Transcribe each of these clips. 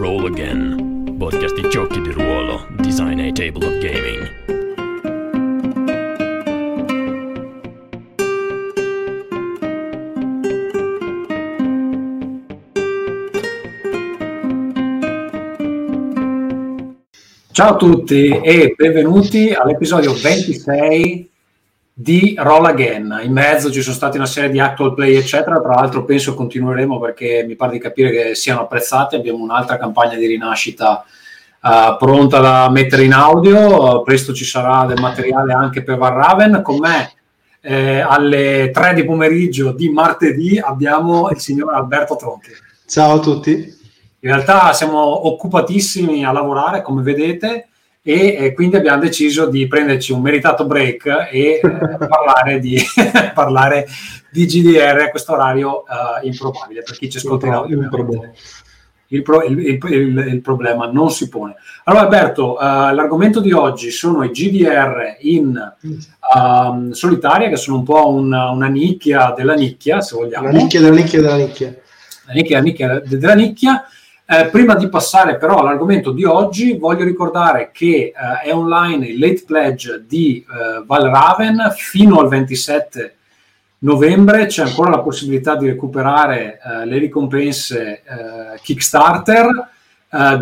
Roll Again, podcast di giochi di ruolo, design a table of gaming. Ciao a tutti e benvenuti all'episodio 26 di Roll Again. In mezzo ci sono stati una serie di actual play eccetera, tra l'altro penso continueremo perché mi pare di capire che siano apprezzati. Abbiamo un'altra campagna di Rinascita pronta da mettere in audio, presto ci sarà del materiale anche per Valraven. Con me alle 3 di pomeriggio di martedì abbiamo il signor Alberto Tronti. Ciao a tutti. In realtà siamo occupatissimi a lavorare, come vedete, e quindi abbiamo deciso di prenderci un meritato break e parlare di GDR a questo orario improbabile per chi ci ascolterà. Il problema non si pone. Allora Alberto, l'argomento di oggi sono i GDR in solitaria, che sono un po' una nicchia della nicchia, se vogliamo. La nicchia della nicchia. Prima di passare però all'argomento di oggi, voglio ricordare che è online il late pledge di Valraven fino al 27 novembre. C'è ancora la possibilità di recuperare le ricompense Kickstarter,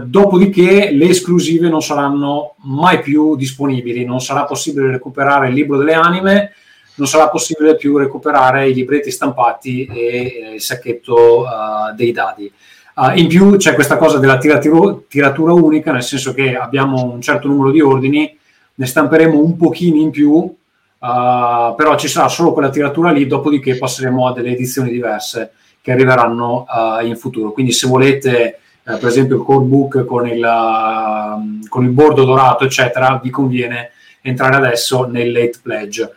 dopodiché le esclusive non saranno mai più disponibili, non sarà possibile recuperare il libro delle anime, non sarà possibile più recuperare i libretti stampati e il sacchetto dei dadi. In più c'è questa cosa della tiratura unica, nel senso che abbiamo un certo numero di ordini, ne stamperemo un pochino in più, però ci sarà solo quella tiratura lì, dopodiché passeremo a delle edizioni diverse che arriveranno in futuro. Quindi se volete, per esempio, il core book con il bordo dorato, eccetera, vi conviene entrare adesso nel late pledge.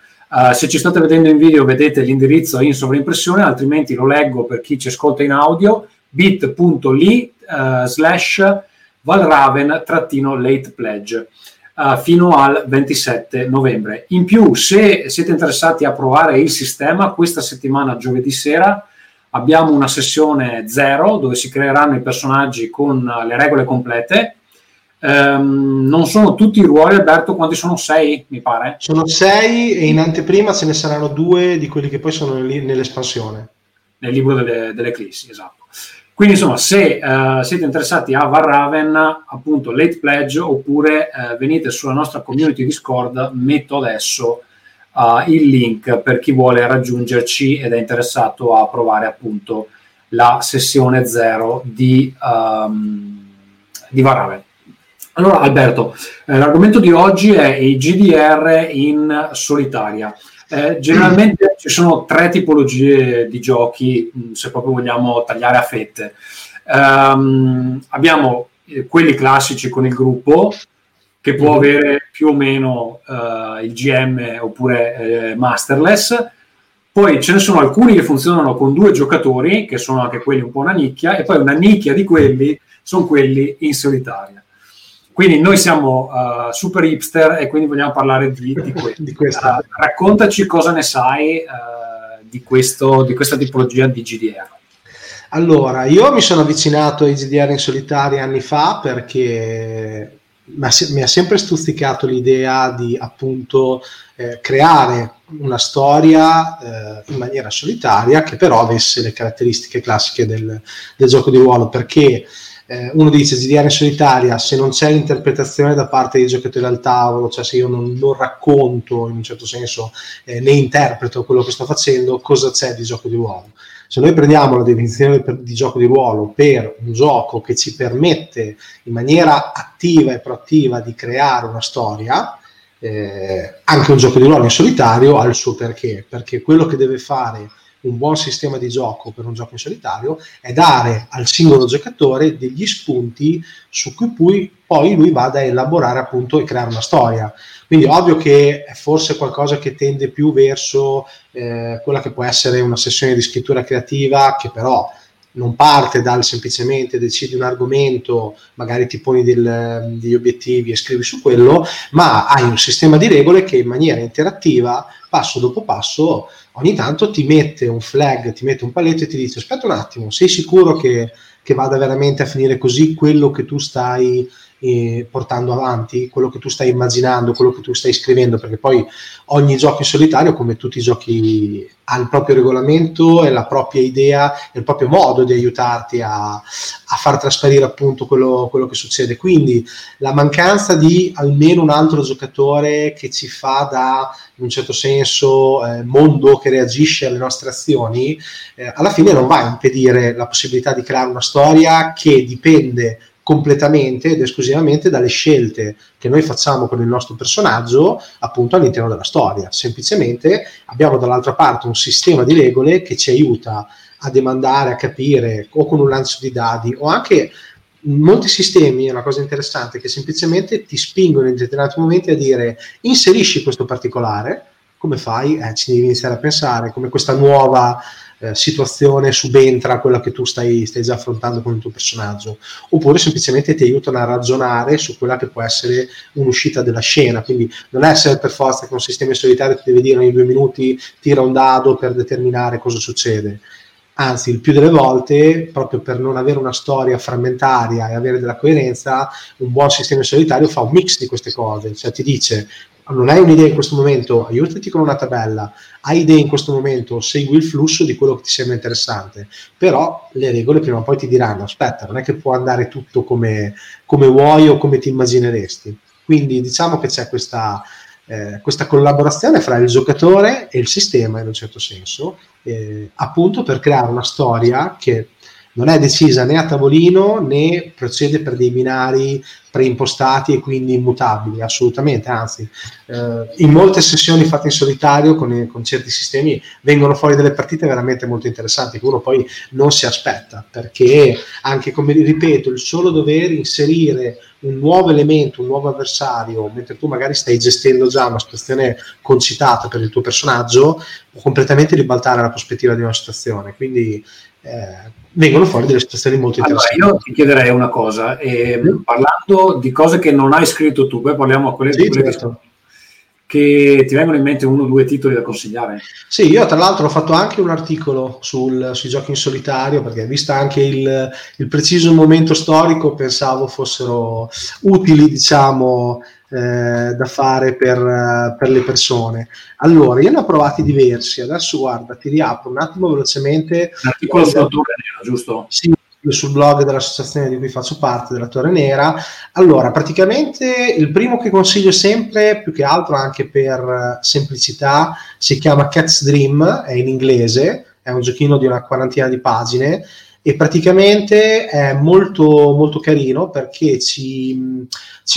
Se ci state vedendo in video vedete l'indirizzo in sovraimpressione, altrimenti lo leggo per chi ci ascolta in audio: bit.ly/valraven-late pledge fino al 27 novembre. In più, se siete interessati a provare il sistema, questa settimana giovedì sera abbiamo una sessione 0 dove si creeranno i personaggi con le regole complete. Non sono tutti i ruoli, Alberto, quanti sono? 6, mi pare. Sono 6 e in anteprima ce ne saranno 2 di quelli che poi sono nell'espansione. Nel libro delle Eclissi, esatto. Quindi insomma, se siete interessati a Valraven, appunto late pledge, oppure venite sulla nostra community Discord, metto adesso il link per chi vuole raggiungerci ed è interessato a provare appunto la sessione 0 di Valraven. Allora Alberto, l'argomento di oggi è i GDR in solitaria. Generalmente ci sono 3 tipologie di giochi, se proprio vogliamo tagliare a fette. Abbiamo quelli classici con il gruppo, che può avere più o meno il GM oppure masterless. Poi ce ne sono alcuni che funzionano con 2 giocatori, che sono anche quelli un po' una nicchia, e poi una nicchia di quelli sono quelli in solitaria. Quindi noi siamo super hipster e quindi vogliamo parlare di questo. Raccontaci cosa ne sai di questa tipologia di GDR. Allora, io mi sono avvicinato ai GDR in solitaria anni fa perché mi ha sempre stuzzicato l'idea di appunto creare una storia in maniera solitaria che però avesse le caratteristiche classiche del gioco di ruolo, perché uno dice GDR in solitaria se non c'è l'interpretazione da parte dei giocatori al tavolo, cioè se io non racconto in un certo senso né interpreto quello che sto facendo, cosa c'è di gioco di ruolo? Se noi prendiamo la definizione di gioco di ruolo per un gioco che ci permette in maniera attiva e proattiva di creare una storia, anche un gioco di ruolo in solitario ha il suo perché, perché quello che deve fare un buon sistema di gioco per un gioco in solitario è dare al singolo giocatore degli spunti su cui poi lui vada a elaborare appunto e creare una storia. Quindi ovvio che è forse qualcosa che tende più verso quella che può essere una sessione di scrittura creativa, che però non parte dal semplicemente decidi un argomento, magari ti poni degli obiettivi e scrivi su quello, ma hai un sistema di regole che in maniera interattiva, passo dopo passo, ogni tanto ti mette un flag, ti mette un paletto e ti dice aspetta un attimo, sei sicuro che che vada veramente a finire così quello che tu stai portando avanti, quello che tu stai immaginando, quello che tu stai scrivendo, perché poi ogni gioco in solitario, come tutti i giochi, ha il proprio regolamento e la propria idea e il proprio modo di aiutarti a far trasparire appunto quello che succede. Quindi la mancanza di almeno un altro giocatore che ci fa da, in un certo senso, mondo che reagisce alle nostre azioni, alla fine non va a impedire la possibilità di creare una storia che dipende completamente ed esclusivamente dalle scelte che noi facciamo con il nostro personaggio appunto all'interno della storia. Semplicemente abbiamo dall'altra parte un sistema di regole che ci aiuta a demandare, a capire, o con un lancio di dadi, o anche molti sistemi, è una cosa interessante, che semplicemente ti spingono in determinati momenti a dire: inserisci questo particolare, come fai? Ci devi iniziare a pensare, come questa nuova situazione subentra a quella che tu stai già affrontando con il tuo personaggio, oppure semplicemente ti aiutano a ragionare su quella che può essere un'uscita della scena. Quindi non è sempre per forza che un sistema solitario ti deve dire ogni 2 minuti tira un dado per determinare cosa succede. Anzi, il più delle volte, proprio per non avere una storia frammentaria e avere della coerenza, un buon sistema solitario fa un mix di queste cose, cioè ti dice: non hai un'idea in questo momento, aiutati con una tabella; hai idee in questo momento, segui il flusso di quello che ti sembra interessante. Però le regole prima o poi ti diranno: aspetta, non è che può andare tutto come vuoi o come ti immagineresti. Quindi diciamo che c'è questa collaborazione fra il giocatore e il sistema, in un certo senso, appunto per creare una storia che non è decisa né a tavolino né procede per dei binari preimpostati e quindi immutabili, assolutamente. Anzi, in molte sessioni fatte in solitario con certi sistemi vengono fuori delle partite veramente molto interessanti che uno poi non si aspetta, perché anche, come ripeto, il solo dover inserire un nuovo elemento, un nuovo avversario, mentre tu magari stai gestendo già una situazione concitata per il tuo personaggio, può completamente ribaltare la prospettiva di una situazione. Quindi vengono fuori delle situazioni molto interessanti. Allora, io ti chiederei una cosa, parlando di cose che non hai scritto tu, poi parliamo a quelle, sì, quelle certo, che ti vengono in mente 1 o 2 titoli da consigliare. Sì, io tra l'altro ho fatto anche un articolo sui giochi in solitario, perché vista anche il preciso momento storico pensavo fossero utili, diciamo, da fare per le persone. Allora, io ne ho provati diversi, adesso guarda, ti riapro un attimo velocemente. L'articolo sulla Torre Nera, giusto? Sì, sul blog dell'associazione di cui faccio parte, della Torre Nera. Allora, praticamente il primo che consiglio sempre, più che altro anche per semplicità, si chiama Cat's Dream, è in inglese, è un giochino di una 40ina di pagine e praticamente è molto molto carino, perché ci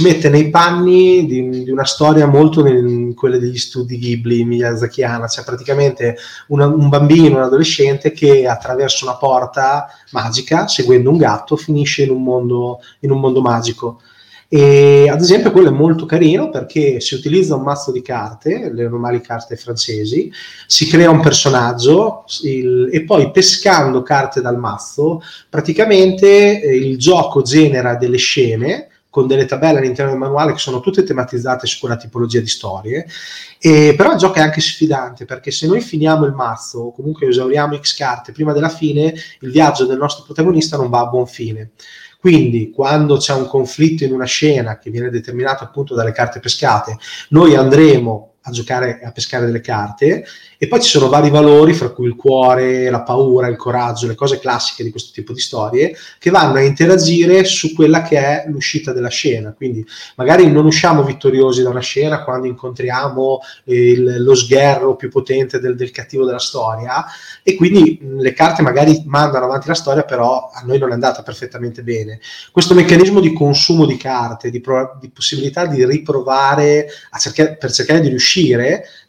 mette nei panni di una storia molto in quella degli studi Ghibli miyazakiana, cioè praticamente un bambino, un adolescente che attraverso una porta magica, seguendo un gatto, finisce in un mondo magico. E ad esempio quello è molto carino perché si utilizza un mazzo di carte, le normali carte francesi, si crea un personaggio e poi, pescando carte dal mazzo, praticamente il gioco genera delle scene con delle tabelle all'interno del manuale che sono tutte tematizzate su quella tipologia di storie. Però il gioco è anche sfidante, perché se noi finiamo il mazzo o comunque esauriamo X carte prima della fine, il viaggio del nostro protagonista non va a buon fine. Quindi quando c'è un conflitto in una scena che viene determinato appunto dalle carte pescate, noi andremo a giocare, a pescare delle carte, e poi ci sono vari valori, fra cui il cuore, la paura, il coraggio, le cose classiche di questo tipo di storie, che vanno a interagire su quella che è l'uscita della scena. Quindi magari non usciamo vittoriosi da una scena quando incontriamo lo sgherro più potente del cattivo della storia, e quindi le carte magari mandano avanti la storia, però a noi non è andata perfettamente bene. Questo meccanismo di consumo di carte, di possibilità di riprovare per cercare di riuscire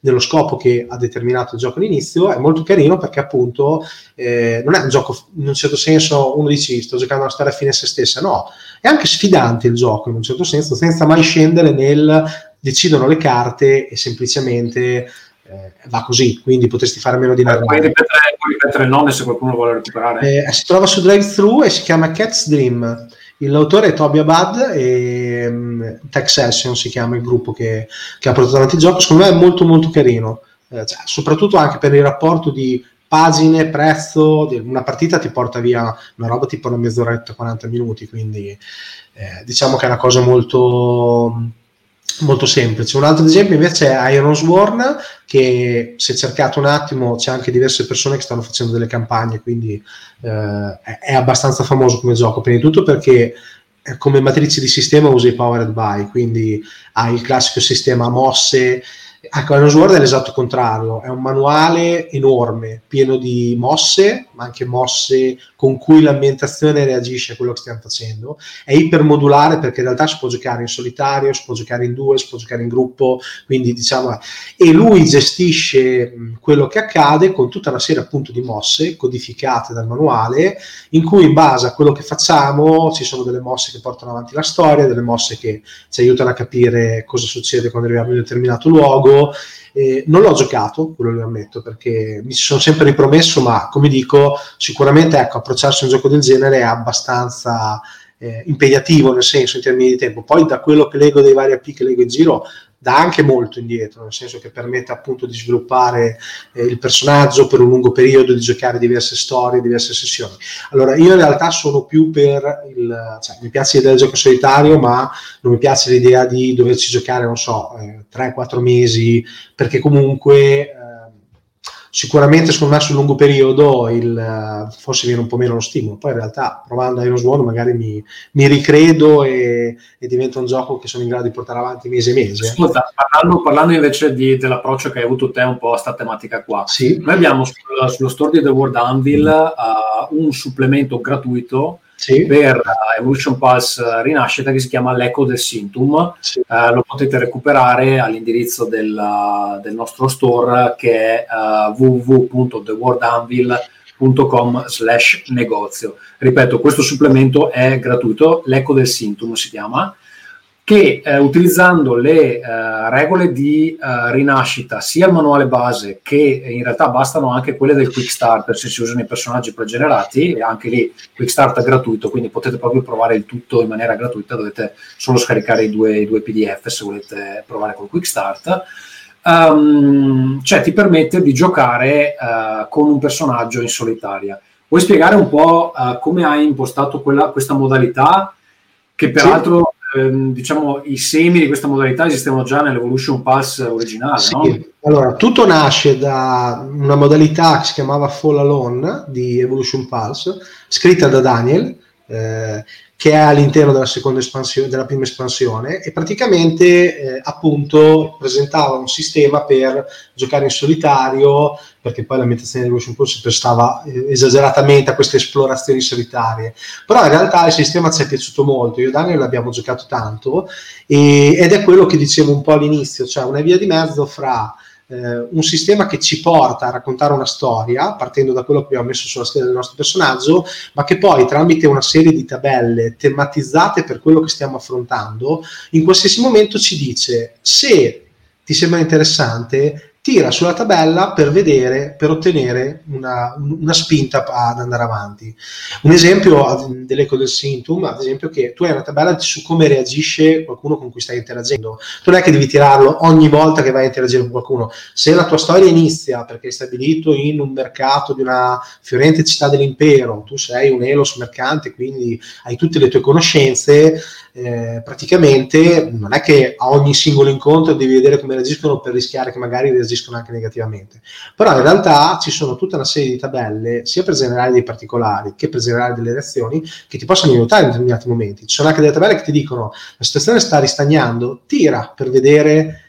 nello scopo che ha determinato il gioco all'inizio, è molto carino, perché appunto non è un gioco, in un certo senso uno dice sto giocando una storia fine a se stessa, no, è anche sfidante il gioco in un certo senso, senza mai scendere nel decidono le carte e semplicemente va così, quindi potresti fare meno di una. Puoi ripetere il nome se qualcuno vuole recuperare. Si trova su Drive-Thru e si chiama Cat's Dream. L'autore è Toby Abad e Tech Session si chiama il gruppo che ha portato avanti il gioco. Secondo me è molto molto carino, soprattutto anche per il rapporto di pagine, prezzo, una partita ti porta via una roba tipo una mezz'oretta, 40 minuti, quindi diciamo che è una cosa molto, molto semplice. Un altro esempio invece è Ironsworn, che se cercate un attimo c'è anche diverse persone che stanno facendo delle campagne, quindi è abbastanza famoso come gioco, prima di tutto perché come matrice di sistema usi Powered By, quindi hai il classico sistema mosse. Ecco, Ironsworn è l'esatto contrario, è un manuale enorme, pieno di mosse, ma anche mosse con cui l'ambientazione reagisce a quello che stiamo facendo. È ipermodulare perché in realtà si può giocare in solitario, si può giocare in due, si può giocare in gruppo, quindi diciamo, e lui gestisce quello che accade con tutta una serie appunto di mosse codificate dal manuale, in cui in base a quello che facciamo ci sono delle mosse che portano avanti la storia, delle mosse che ci aiutano a capire cosa succede quando arriviamo in un determinato luogo. Non l'ho giocato, quello lo ammetto, perché mi sono sempre ripromesso, ma come dico, sicuramente ecco, approcciarsi a un gioco del genere è abbastanza impegnativo, nel senso in termini di tempo. Poi da quello che leggo dei vari AP che leggo in giro, dà anche molto indietro, nel senso che permette appunto di sviluppare il personaggio per un lungo periodo, di giocare diverse storie, diverse sessioni. Allora, io in realtà sono più per cioè, mi piace l'idea del gioco solitario, ma non mi piace l'idea di doverci giocare, non so, 3-4 mesi, perché comunque sicuramente secondo me sul lungo periodo forse viene un po' meno lo stimolo. Poi in realtà provando Ironsworn magari mi ricredo e diventa un gioco che sono in grado di portare avanti mesi e mesi. Scusa, parlando invece dell'approccio che hai avuto te un po' a sta tematica qua, sì. Noi abbiamo sullo store di The World Anvil un supplemento gratuito, sì, per Evolution Pulse Rinascita, che si chiama L'Eco del Sintum, sì. Lo potete recuperare all'indirizzo del nostro store, che è www.theworldanvil.com/negozio. Ripeto, questo supplemento è gratuito, L'Eco del Sintum si chiama, che utilizzando le regole di rinascita, sia il manuale base che in realtà bastano anche quelle del Quick Starter, se si usano i personaggi pregenerati, e anche lì Quick Starter gratuito, quindi potete proprio provare il tutto in maniera gratuita, dovete solo scaricare i due PDF se volete provare col Quick Start. Cioè ti permette di giocare con un personaggio in solitaria. Vuoi spiegare un po' come hai impostato questa modalità, che peraltro... Sì. Diciamo i semi di questa modalità esistevano già nell'Evolution Pulse originale, sì, no? Allora, tutto nasce da una modalità che si chiamava Fall Alone di Evolution Pulse, scritta da Daniel, che è all'interno della seconda espansione, della prima espansione, e praticamente appunto presentava un sistema per giocare in solitario, perché poi l'ambientazione di Evolution Pulse si prestava esageratamente a queste esplorazioni solitarie, però in realtà il sistema ci è piaciuto molto, io e Daniel l'abbiamo giocato tanto, ed è quello che dicevo un po' all'inizio, cioè una via di mezzo fra un sistema che ci porta a raccontare una storia partendo da quello che abbiamo messo sulla scheda del nostro personaggio, ma che poi tramite una serie di tabelle tematizzate per quello che stiamo affrontando, in qualsiasi momento ci dice: se ti sembra interessante tira sulla tabella per vedere, per ottenere una spinta ad andare avanti. Un esempio dell'Eco del Sintum, ad esempio, che tu hai una tabella su come reagisce qualcuno con cui stai interagendo. Tu non è che devi tirarlo ogni volta che vai a interagire con qualcuno. Se la tua storia inizia perché hai stabilito in un mercato di una fiorente città dell'impero, tu sei un elos mercante, quindi hai tutte le tue conoscenze, praticamente non è che a ogni singolo incontro devi vedere come reagiscono per rischiare che magari anche negativamente, però in realtà ci sono tutta una serie di tabelle sia per generare dei particolari che per generare delle reazioni che ti possono aiutare in determinati momenti. Ci sono anche delle tabelle che ti dicono: la situazione sta ristagnando, tira per vedere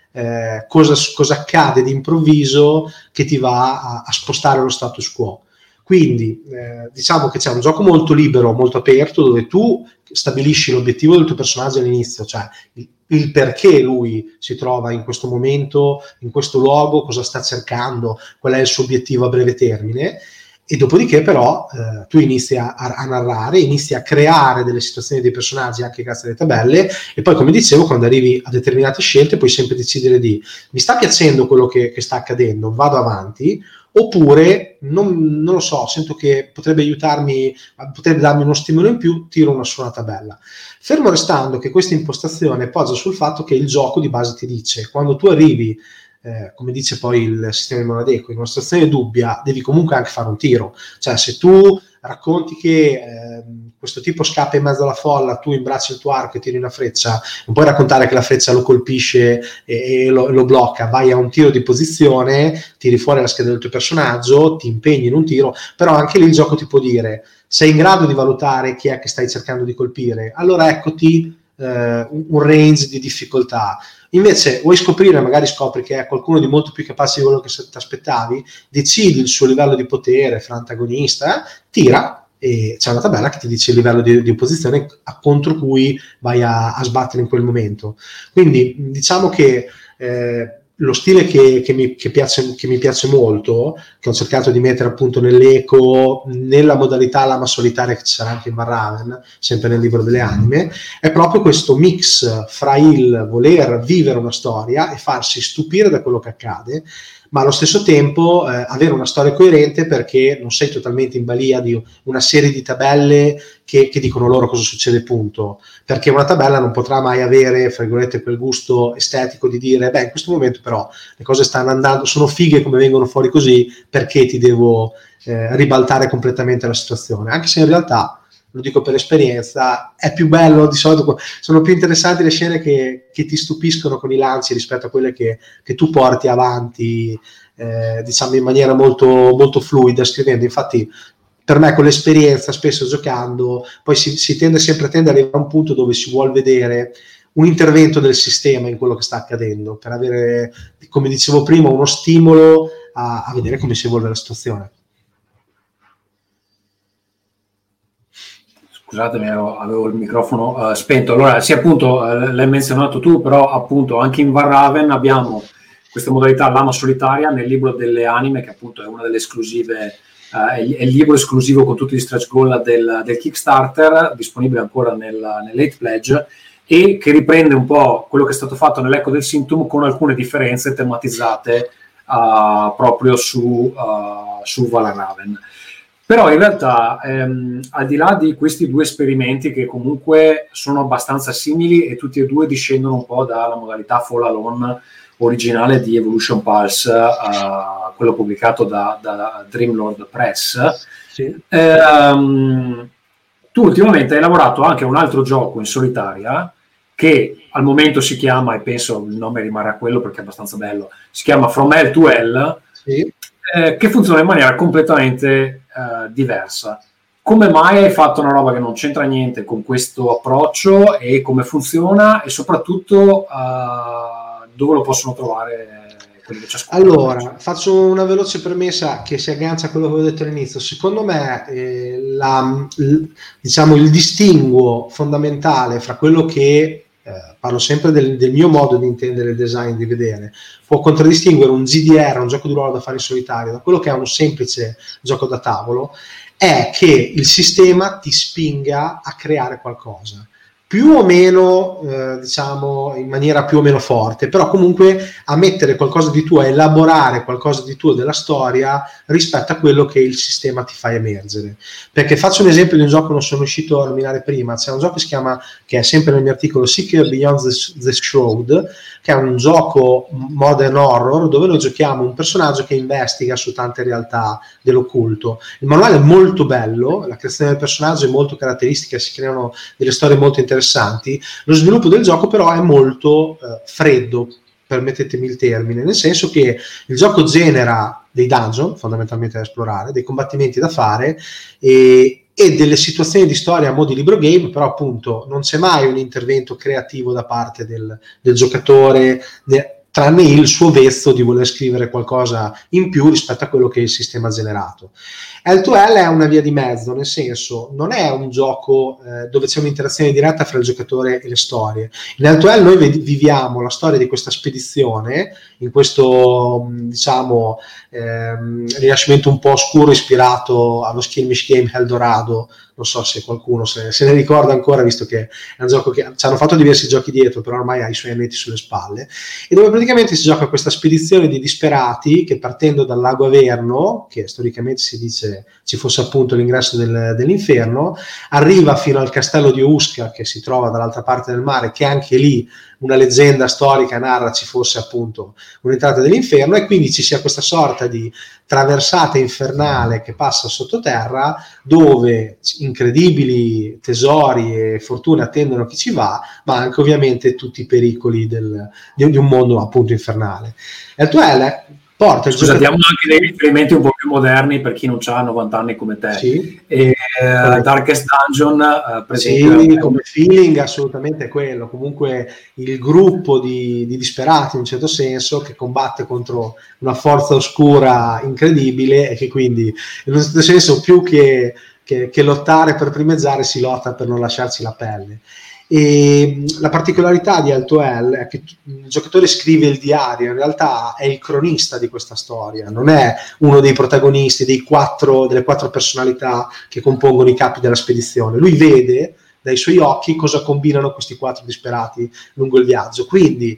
cosa accade di improvviso che ti va a spostare lo status quo. Quindi diciamo che c'è un gioco molto libero, molto aperto, dove tu stabilisci l'obiettivo del tuo personaggio all'inizio, cioè il perché lui si trova in questo momento, in questo luogo, cosa sta cercando, qual è il suo obiettivo a breve termine, e dopodiché però tu inizi a narrare, inizi a creare delle situazioni dei personaggi anche grazie alle tabelle, e poi, come dicevo, quando arrivi a determinate scelte puoi sempre decidere di: mi sta piacendo quello che sta accadendo, vado avanti, oppure non lo so, sento che potrebbe aiutarmi, potrebbe darmi uno stimolo in più, tiro una sola tabella. Fermo restando che questa impostazione poggia sul fatto che il gioco di base ti dice: quando tu arrivi come dice poi il sistema di Monadeco, in una situazione dubbia devi comunque anche fare un tiro. Cioè, se tu racconti che questo tipo scappa in mezzo alla folla, tu imbracci il tuo arco e tiri una freccia, non puoi raccontare che la freccia lo colpisce e lo blocca. Vai a un tiro di posizione, tiri fuori la scheda del tuo personaggio, ti impegni in un tiro, però anche lì il gioco ti può dire: sei in grado di valutare chi è che stai cercando di colpire, allora eccoti un range di difficoltà. Invece vuoi scoprire, magari scopri che è qualcuno di molto più capace di quello che ti aspettavi, decidi il suo livello di potere fra antagonista, tira, e c'è una tabella che ti dice il livello di opposizione contro cui vai a sbattere in quel momento. Quindi diciamo che lo stile che mi piace molto, che ho cercato di mettere appunto nell'eco, nella modalità lama solitaria che ci sarà anche in Valraven, sempre nel libro delle anime, è proprio questo mix fra il voler vivere una storia e farsi stupire da quello che accade, ma allo stesso tempo avere una storia coerente, perché non sei totalmente in balia di una serie di tabelle che dicono loro cosa succede, punto. Perché una tabella non potrà mai avere, fra virgolette, quel gusto estetico di dire: beh, in questo momento però le cose stanno andando, sono fighe come vengono fuori così, perché ti devo ribaltare completamente la situazione. Anche se in realtà, lo dico per esperienza, è più bello di solito, sono più interessanti le scene che ti stupiscono con i lanci rispetto a quelle che tu porti avanti, diciamo in maniera molto, molto fluida, scrivendo. Infatti per me, con l'esperienza, spesso giocando, poi si tende sempre ad arrivare a un punto dove si vuol vedere un intervento del sistema in quello che sta accadendo, per avere, come dicevo prima, uno stimolo a vedere come si evolve la situazione. Scusatemi, avevo il microfono spento. Allora, sì, appunto, l'hai menzionato tu, però appunto anche in Valraven abbiamo questa modalità lama solitaria nel libro delle anime, che appunto è una delle esclusive, è il libro esclusivo con tutti gli stretch goal del Kickstarter, disponibile ancora nell'Late Pledge, e che riprende un po' quello che è stato fatto nell'Eco del Sintum, con alcune differenze tematizzate proprio su Valraven. Però in realtà, al di là di questi due esperimenti, che comunque sono abbastanza simili e tutti e due discendono un po' dalla modalità Fall Alone originale di Evolution Pulse, quello pubblicato da Dreamlord Press, sì. Tu ultimamente hai lavorato anche a un altro gioco in solitaria, che al momento si chiama, e penso il nome rimarrà quello perché è abbastanza bello, si chiama From Hell to Hell, sì. Che funziona in maniera completamente diversa. Come mai hai fatto una roba che non c'entra niente con questo approccio, e come funziona, e soprattutto dove lo possono trovare quelli che ci ascoltano? Allora, faccio una veloce premessa che si aggancia a quello che avevo detto all'inizio. Secondo me diciamo il distinguo fondamentale fra quello che parlo sempre del mio modo di intendere il design, di vedere, può contraddistinguere un GDR, un gioco di ruolo da fare in solitario, da quello che è un semplice gioco da tavolo, è che il sistema ti spinga a creare qualcosa, più o meno, diciamo, in maniera più o meno forte, però comunque a mettere qualcosa di tuo, a elaborare qualcosa di tuo della storia rispetto a quello che il sistema ti fa emergere. Perché faccio un esempio di un gioco che non sono riuscito a nominare prima. C'è un gioco che si chiama, che è sempre nel mio articolo, Seeker Beyond the Shroud, che è un gioco modern horror dove noi giochiamo un personaggio che investiga su tante realtà dell'occulto. Il manuale è molto bello, la creazione del personaggio è molto caratteristica, si creano delle storie molto interessanti. Lo sviluppo del gioco però è molto freddo, permettetemi il termine, nel senso che il gioco genera dei dungeon fondamentalmente da esplorare, dei combattimenti da fare e delle situazioni di storia a mo' di libro game, però appunto non c'è mai un intervento creativo da parte del giocatore, tranne il suo vezzo di voler scrivere qualcosa in più rispetto a quello che il sistema ha generato. L2L è una via di mezzo, nel senso, non è un gioco dove c'è un'interazione diretta fra il giocatore e le storie. In L2L noi viviamo la storia di questa spedizione, in questo, diciamo, rinascimento un po' oscuro ispirato allo skirmish game Eldorado. Non so se qualcuno se ne ricorda ancora, visto che è un gioco che ci hanno fatto diversi giochi dietro, però ormai ha i suoi annetti sulle spalle, e dove praticamente praticamente si gioca questa spedizione di disperati che, partendo dal lago Averno, che storicamente si dice ci fosse appunto l'ingresso dell'inferno, arriva fino al castello di Usca, che si trova dall'altra parte del mare, che anche lì una leggenda storica narra ci fosse appunto un'entrata dell'inferno, e quindi ci sia questa sorta di traversata infernale che passa sottoterra, dove incredibili tesori e fortune attendono chi ci va, ma anche ovviamente tutti i pericoli di un mondo appunto infernale. RTL porta il giocatore... Diamo anche dei riferimenti un po' più moderni per chi non ha 90 anni come te. Sì. E, Darkest Dungeon, per esempio, sì, come feeling assolutamente è quello, comunque il gruppo di disperati in un certo senso che combatte contro una forza oscura incredibile e che quindi in un certo senso più che lottare per primeggiare si lotta per non lasciarsi la pelle. E la particolarità di RTL è che il giocatore scrive il diario, in realtà è il cronista di questa storia, non è uno dei protagonisti delle quattro personalità che compongono i capi della spedizione. Lui vede dai suoi occhi cosa combinano questi quattro disperati lungo il viaggio, quindi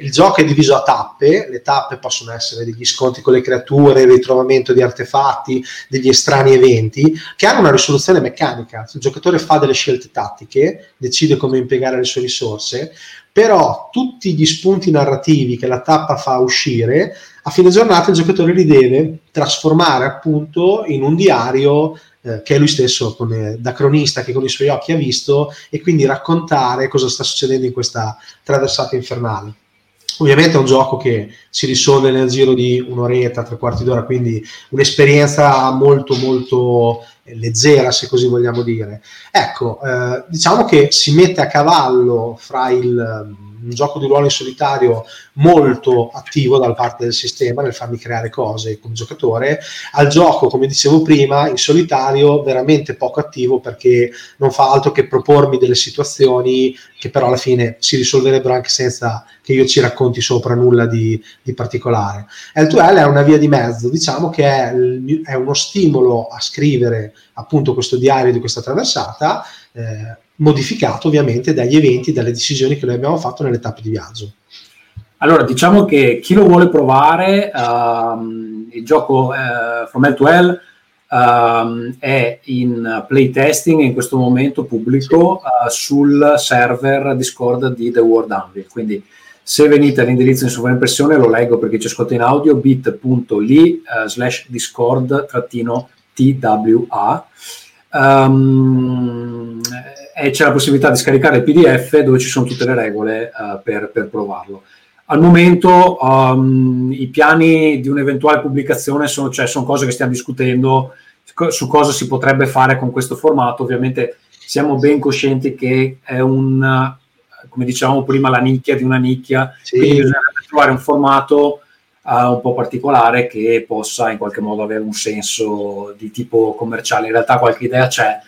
il gioco è diviso a tappe. Le tappe possono essere degli scontri con le creature, il ritrovamento di artefatti, degli estranei eventi che hanno una risoluzione meccanica. Il giocatore fa delle scelte tattiche, decide come impiegare le sue risorse, però tutti gli spunti narrativi che la tappa fa uscire a fine giornata il giocatore li deve trasformare appunto in un diario che è lui stesso, da cronista, che con i suoi occhi ha visto, e quindi raccontare cosa sta succedendo in questa traversata infernale. Ovviamente è un gioco che si risolve nel giro di un'oretta, tre quarti d'ora, quindi un'esperienza molto molto leggera, se così vogliamo dire. Ecco, diciamo che si mette a cavallo fra un gioco di ruolo in solitario molto attivo dalla parte del sistema nel farmi creare cose come giocatore, al gioco, come dicevo prima, in solitario veramente poco attivo, perché non fa altro che propormi delle situazioni che però alla fine si risolverebbero anche senza che io ci racconti sopra nulla di particolare. RTL è una via di mezzo, diciamo che è uno stimolo a scrivere appunto questo diario di questa traversata, modificato ovviamente dagli eventi, dalle decisioni che noi abbiamo fatto nelle tappe di viaggio. Allora, diciamo che chi lo vuole provare, il gioco From Hell to Hell è in playtesting in questo momento pubblico sul server Discord di The World Anvil, quindi se venite all'indirizzo in sovraimpressione, lo leggo perché ci ascolta in audio, bit.ly/discord-twa. E c'è la possibilità di scaricare il PDF dove ci sono tutte le regole per provarlo. Al momento i piani di un'eventuale pubblicazione sono cose che stiamo discutendo su cosa si potrebbe fare con questo formato. Ovviamente siamo ben coscienti che è come dicevamo prima, la nicchia di una nicchia, sì. Quindi bisognerebbe trovare un formato un po' particolare che possa in qualche modo avere un senso di tipo commerciale. In realtà qualche idea c'è,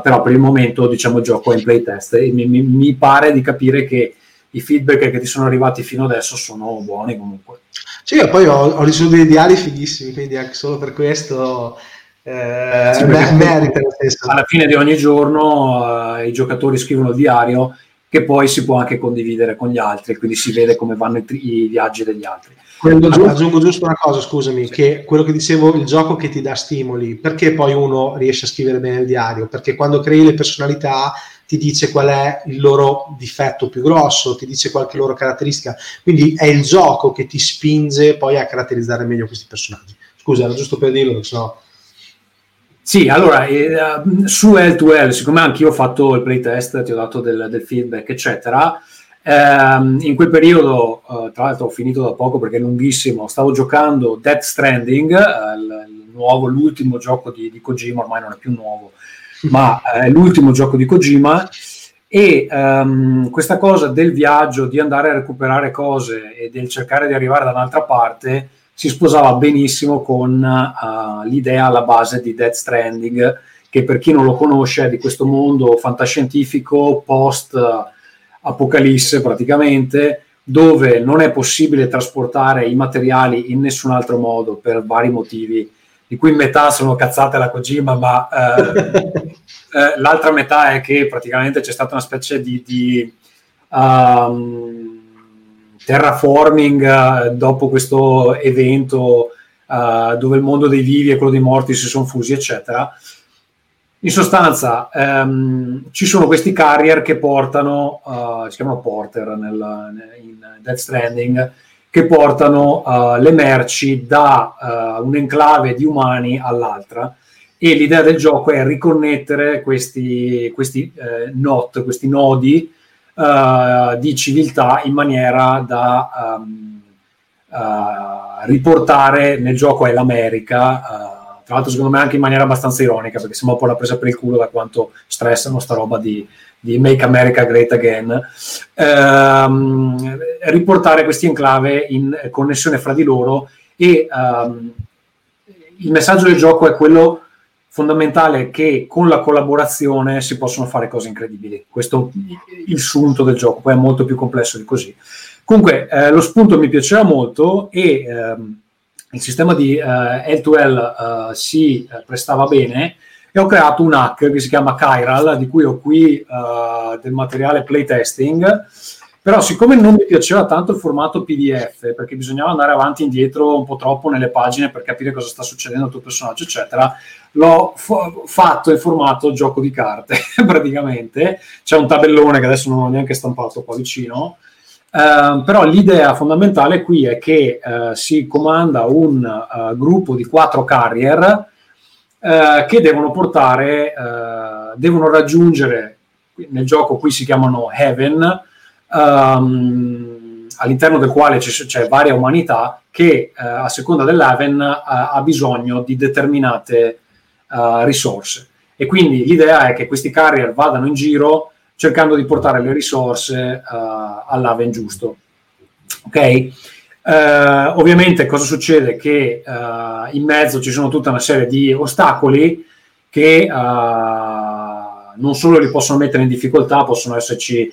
però per il momento diciamo il gioco è in playtest e mi pare di capire che i feedback che ti sono arrivati fino adesso sono buoni comunque. Sì, io poi ho ricevuto dei diari fighissimi, quindi anche solo per questo sì, merita lo stesso. Alla fine di ogni giorno i giocatori scrivono il diario che poi si può anche condividere con gli altri, quindi si vede come vanno i viaggi degli altri. Aggiungo giusto una cosa, scusami, sì. Che quello che dicevo, il gioco che ti dà stimoli, perché poi uno riesce a scrivere bene il diario? Perché quando crei le personalità ti dice qual è il loro difetto più grosso, ti dice qualche loro caratteristica, quindi è il gioco che ti spinge poi a caratterizzare meglio questi personaggi. Scusa, era giusto per dirlo, perché sennò... Sì, allora, su L2L, siccome anch'io ho fatto il playtest, ti ho dato del feedback, eccetera, in quel periodo, tra l'altro ho finito da poco perché è lunghissimo, stavo giocando Death Stranding, l'ultimo gioco di Kojima, ormai non è più nuovo, ma è l'ultimo gioco di Kojima, e questa cosa del viaggio, di andare a recuperare cose e del cercare di arrivare da un'altra parte si sposava benissimo con l'idea alla base di Death Stranding, che per chi non lo conosce è di questo mondo fantascientifico post-apocalisse praticamente, dove non è possibile trasportare i materiali in nessun altro modo per vari motivi, di cui metà sono cazzate alla Kojima, ma l'altra metà è che praticamente c'è stata una specie di terraforming dopo questo evento dove il mondo dei vivi e quello dei morti si sono fusi, eccetera. In sostanza ci sono questi carrier che portano, si chiamano porter in Death Stranding, che portano le merci da un enclave di umani all'altra, e l'idea del gioco è riconnettere questi nodi di civiltà in maniera da riportare nel gioco è l'America, tra l'altro secondo me anche in maniera abbastanza ironica, perché sembra un po' la presa per il culo da quanto stressano sta roba di Make America Great Again, riportare questi enclave in connessione fra di loro, e il messaggio del gioco è quello fondamentale, che con la collaborazione si possono fare cose incredibili. Questo è il sunto del gioco, poi è molto più complesso di così. Comunque lo spunto mi piaceva molto, e il sistema di L2L si prestava bene, e ho creato un hack che si chiama Chiral, di cui ho qui del materiale playtesting. Però siccome non mi piaceva tanto il formato PDF, perché bisognava andare avanti e indietro un po' troppo nelle pagine per capire cosa sta succedendo al tuo personaggio, eccetera, l'ho fatto in formato gioco di carte, praticamente. C'è un tabellone che adesso non ho neanche stampato qua vicino, però l'idea fondamentale qui è che si comanda un gruppo di 4 carrier che devono portare, devono raggiungere, nel gioco qui si chiamano Heaven, all'interno del quale c'è varia umanità che a seconda dell'Haven ha bisogno di determinate risorse, e quindi l'idea è che questi carrier vadano in giro cercando di portare le risorse all'Haven giusto, ok? Ovviamente cosa succede? Che in mezzo ci sono tutta una serie di ostacoli che non solo li possono mettere in difficoltà, possono esserci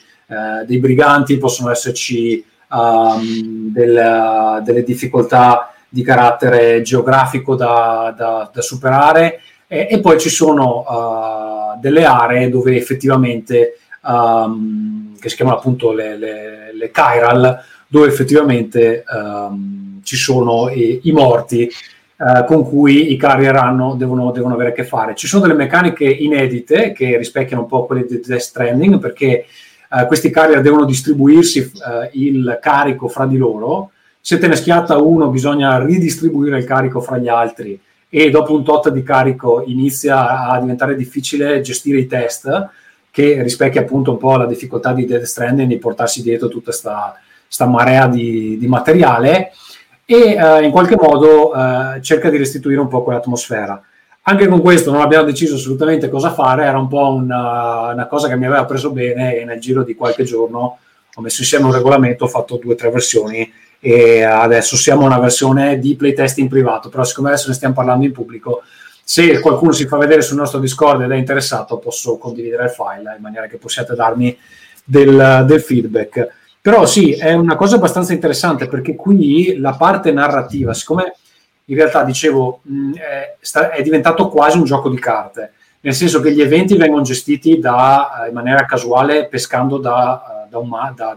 dei briganti, possono esserci delle difficoltà di carattere geografico da superare, e poi ci sono delle aree dove effettivamente che si chiamano appunto le chiral, dove effettivamente ci sono i morti con cui i carrier devono avere a che fare. Ci sono delle meccaniche inedite che rispecchiano un po' quelle di Death Stranding, perché questi carrier devono distribuirsi il carico fra di loro. Se te ne schiatta uno bisogna ridistribuire il carico fra gli altri, e dopo un tot di carico inizia a diventare difficile gestire i test, che rispecchia appunto un po' la difficoltà di Death Stranding di portarsi dietro tutta sta marea di materiale, e in qualche modo cerca di restituire un po' quell'atmosfera. Anche con questo non abbiamo deciso assolutamente cosa fare, era un po' una cosa che mi aveva preso bene, e nel giro di qualche giorno ho messo insieme un regolamento, ho fatto 2 o 3 versioni, e adesso siamo a una versione di playtest in privato, però siccome adesso ne stiamo parlando in pubblico, se qualcuno si fa vedere sul nostro Discord ed è interessato posso condividere il file in maniera che possiate darmi del feedback. Però sì, è una cosa abbastanza interessante, perché qui la parte narrativa, siccome in realtà, dicevo, è diventato quasi un gioco di carte, nel senso che gli eventi vengono gestiti in maniera casuale, pescando da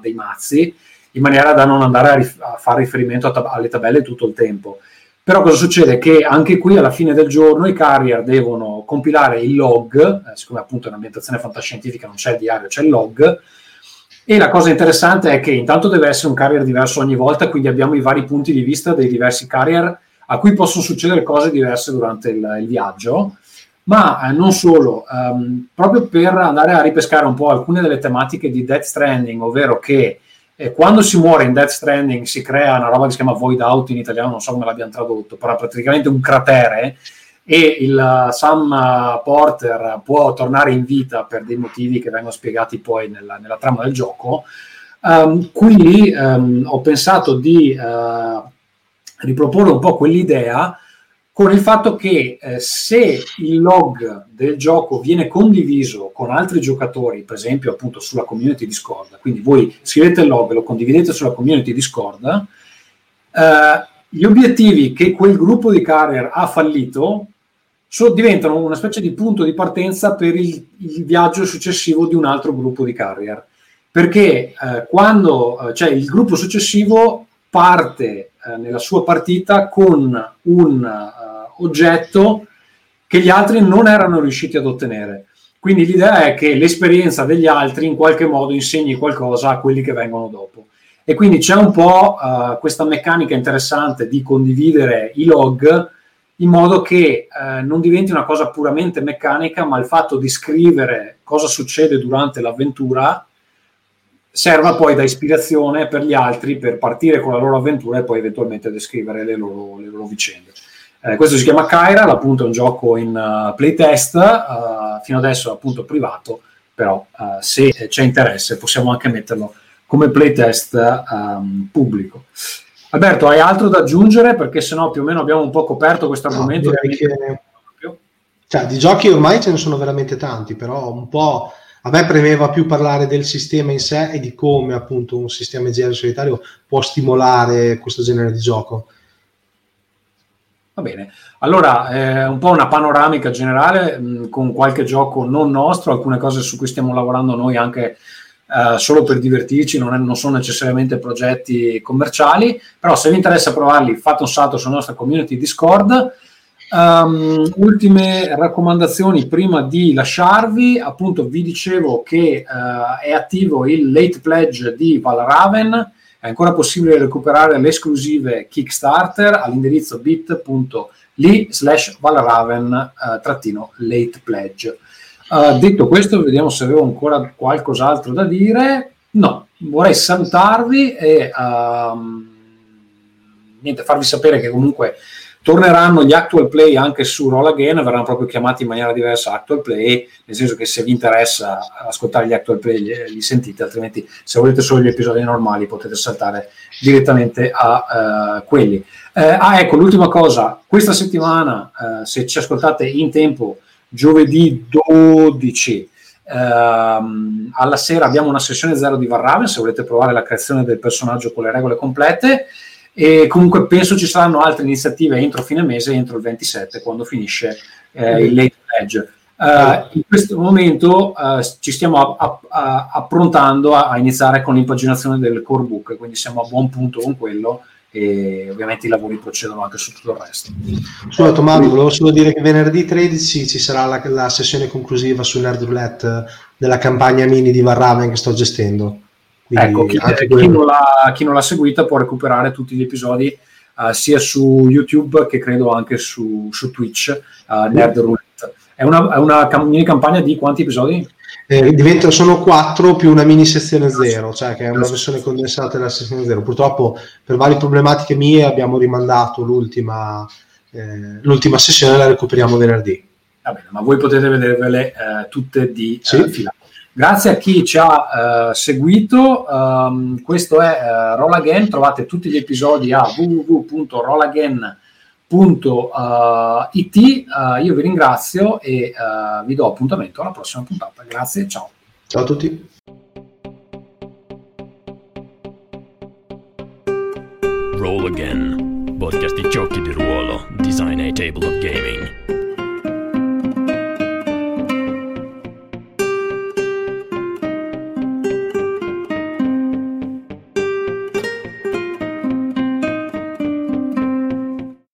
dei mazzi, in maniera da non andare a fare riferimento alle tabelle tutto il tempo. Però cosa succede? Che anche qui alla fine del giorno i carrier devono compilare il log, siccome appunto è un'ambientazione fantascientifica, non c'è il diario, c'è il log. E la cosa interessante è che intanto deve essere un carrier diverso ogni volta, quindi abbiamo i vari punti di vista dei diversi carrier, a cui possono succedere cose diverse durante il viaggio, ma non solo, proprio per andare a ripescare un po' alcune delle tematiche di Death Stranding, ovvero che quando si muore in Death Stranding si crea una roba che si chiama void out in italiano, non so come l'abbiamo tradotto, però praticamente un cratere, e il Sam Porter può tornare in vita per dei motivi che vengono spiegati poi nella trama del gioco. Qui ho pensato di riproporre un po' quell'idea, con il fatto che se il log del gioco viene condiviso con altri giocatori, per esempio appunto sulla community Discord, quindi voi scrivete il log e lo condividete sulla community Discord, gli obiettivi che quel gruppo di carrier ha fallito diventano una specie di punto di partenza per il viaggio successivo di un altro gruppo di carrier. perché quando cioè il gruppo successivo parte nella sua partita con un oggetto che gli altri non erano riusciti ad ottenere. Quindi l'idea è che l'esperienza degli altri in qualche modo insegni qualcosa a quelli che vengono dopo. E quindi c'è un po' questa meccanica interessante di condividere i log in modo che non diventi una cosa puramente meccanica, ma il fatto di scrivere cosa succede durante l'avventura serva poi da ispirazione per gli altri per partire con la loro avventura e poi eventualmente descrivere le loro vicende. Questo si chiama Kaira, appunto è un gioco in playtest, fino adesso appunto privato, però se c'è interesse possiamo anche metterlo come playtest pubblico. Alberto, hai altro da aggiungere? Perché sennò più o meno abbiamo un po' coperto questo argomento. No, cioè, di giochi ormai ce ne sono veramente tanti, però un po' a me premeva più parlare del sistema in sé e di come appunto un sistema in genere solitario può stimolare questo genere di gioco. Va bene, allora un po' una panoramica generale con qualche gioco non nostro, alcune cose su cui stiamo lavorando noi anche solo per divertirci, non sono necessariamente progetti commerciali, però se vi interessa provarli fate un salto sulla nostra community Discord. Ultime raccomandazioni prima di lasciarvi, appunto vi dicevo che è attivo il late pledge di Valraven, è ancora possibile recuperare le esclusive Kickstarter all'indirizzo bit.ly/valraven-late pledge. Detto questo, vediamo se avevo ancora qualcos'altro da dire. No, vorrei salutarvi e niente, farvi sapere che comunque torneranno gli Actual Play anche su Roll Again, verranno proprio chiamati in maniera diversa Actual Play, nel senso che se vi interessa ascoltare gli Actual Play li sentite, altrimenti se volete solo gli episodi normali potete saltare direttamente a quelli. Ecco, l'ultima cosa, questa settimana, se ci ascoltate in tempo, giovedì 12 alla sera abbiamo una sessione 0 di Valraven, se volete provare la creazione del personaggio con le regole complete, e comunque penso ci saranno altre iniziative entro fine mese, entro il 27 quando finisce il late pledge. In questo momento ci stiamo approntando a iniziare con l'impaginazione del core book, quindi siamo a buon punto con quello e ovviamente i lavori procedono anche su tutto il resto. Scusa Tommaso, volevo solo dire che venerdì 13 ci sarà la sessione conclusiva su Nerd Roulette della campagna mini di Valraven che sto gestendo. Quindi ecco, chi non l'ha seguita può recuperare tutti gli episodi sia su YouTube che credo anche su Twitch. Nerd Roulette è una mini campagna di quanti episodi? Sono 4 più una mini sezione 0, cioè che è una versione condensata della sezione 0. Purtroppo per varie problematiche mie abbiamo rimandato l'ultima sessione, la recuperiamo venerdì. Va bene, ma voi potete vedervele tutte di fila. Grazie a chi ci ha seguito, questo è Roll Again, trovate tutti gli episodi a www.rollagain.it, io vi ringrazio e vi do appuntamento alla prossima puntata, grazie, ciao. Ciao a tutti. Roll Again, podcast di giochi di ruolo, design a table of gaming.